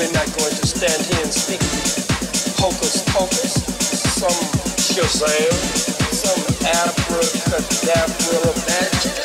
We're not going to stand here and speak hocus pocus, some Shazam, some abracadabra magic.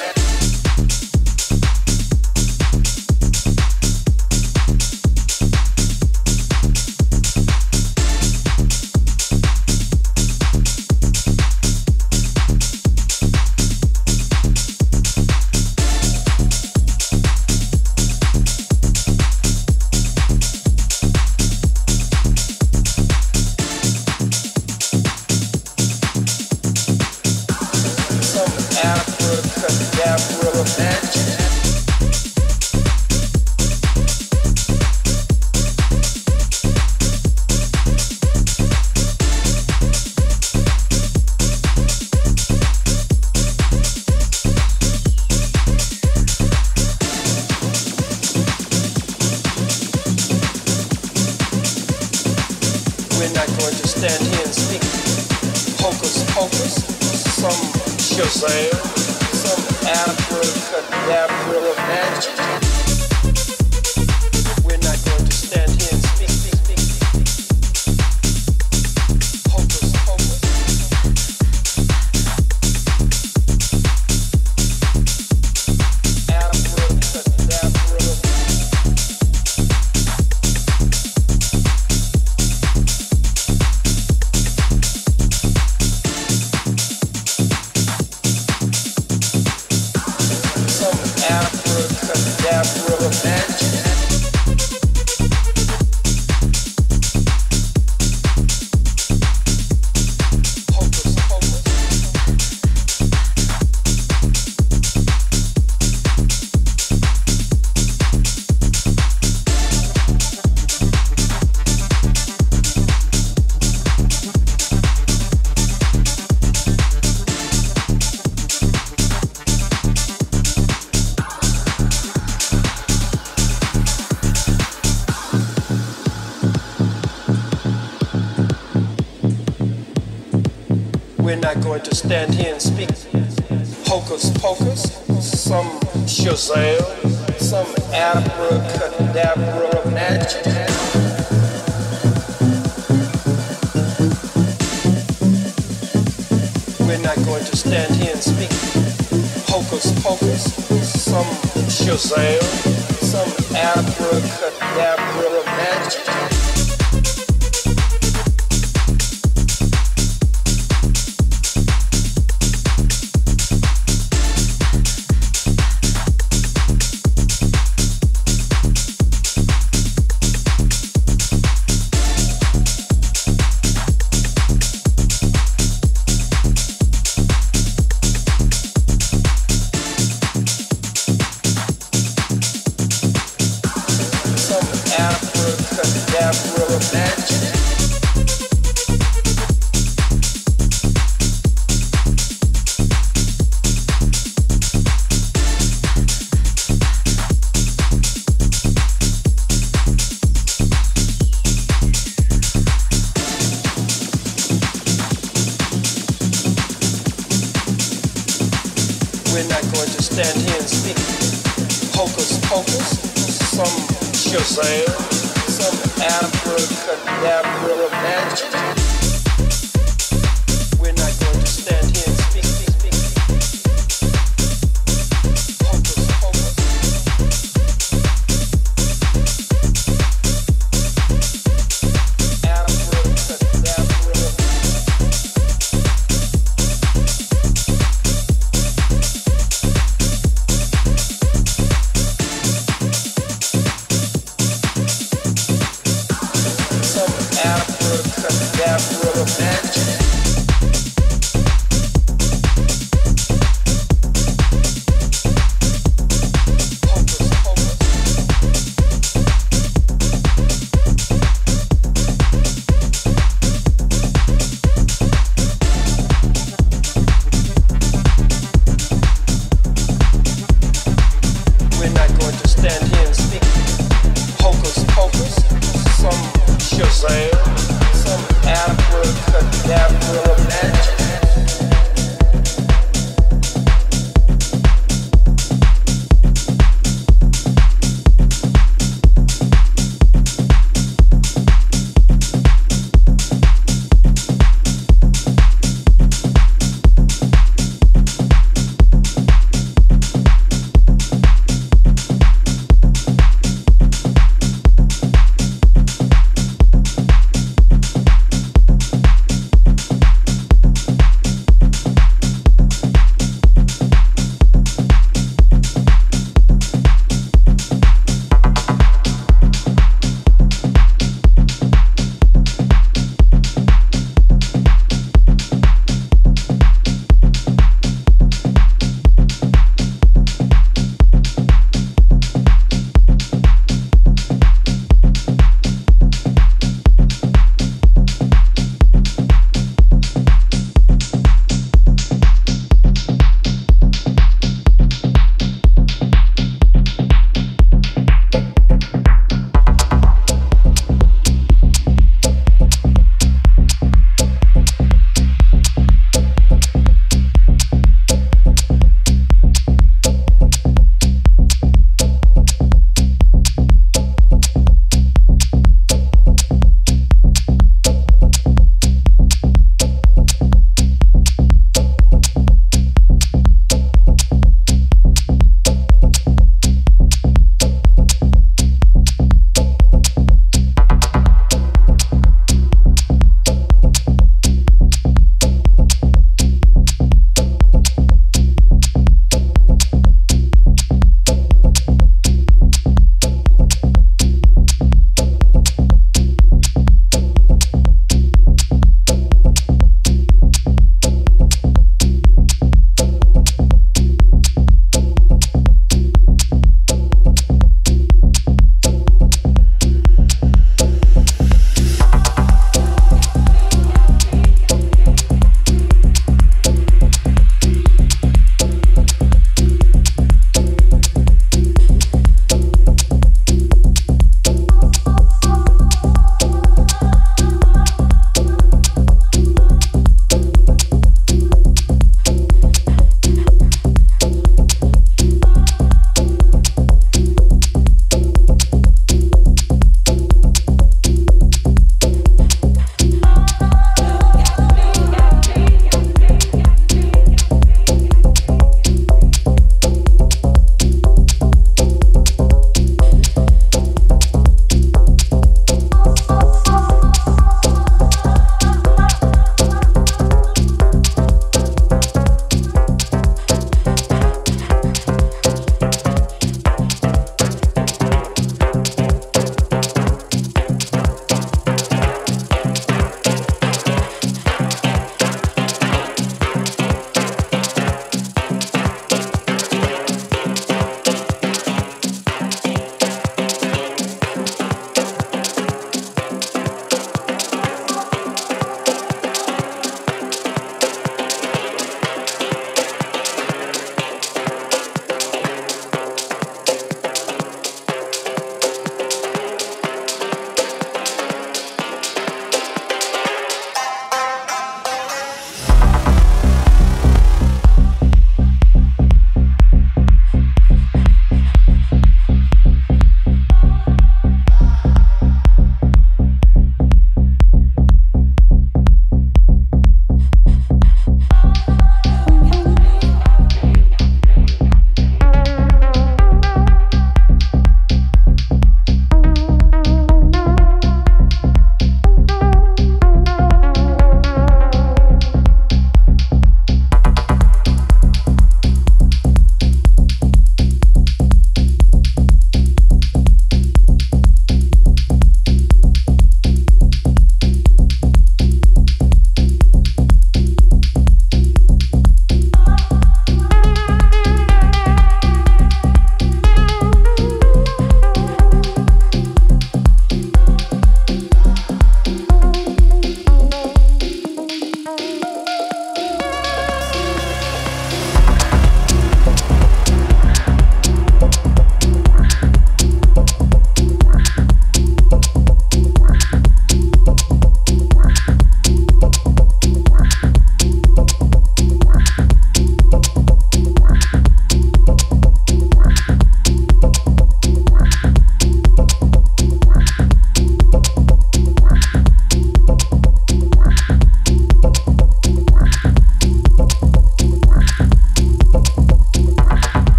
Going to stand here and speak hocus pocus, some Shazam, some abracadabra magic. We're not going to stand here and speak hocus pocus, some Shazam, some abracadabra magic.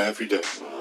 Every day.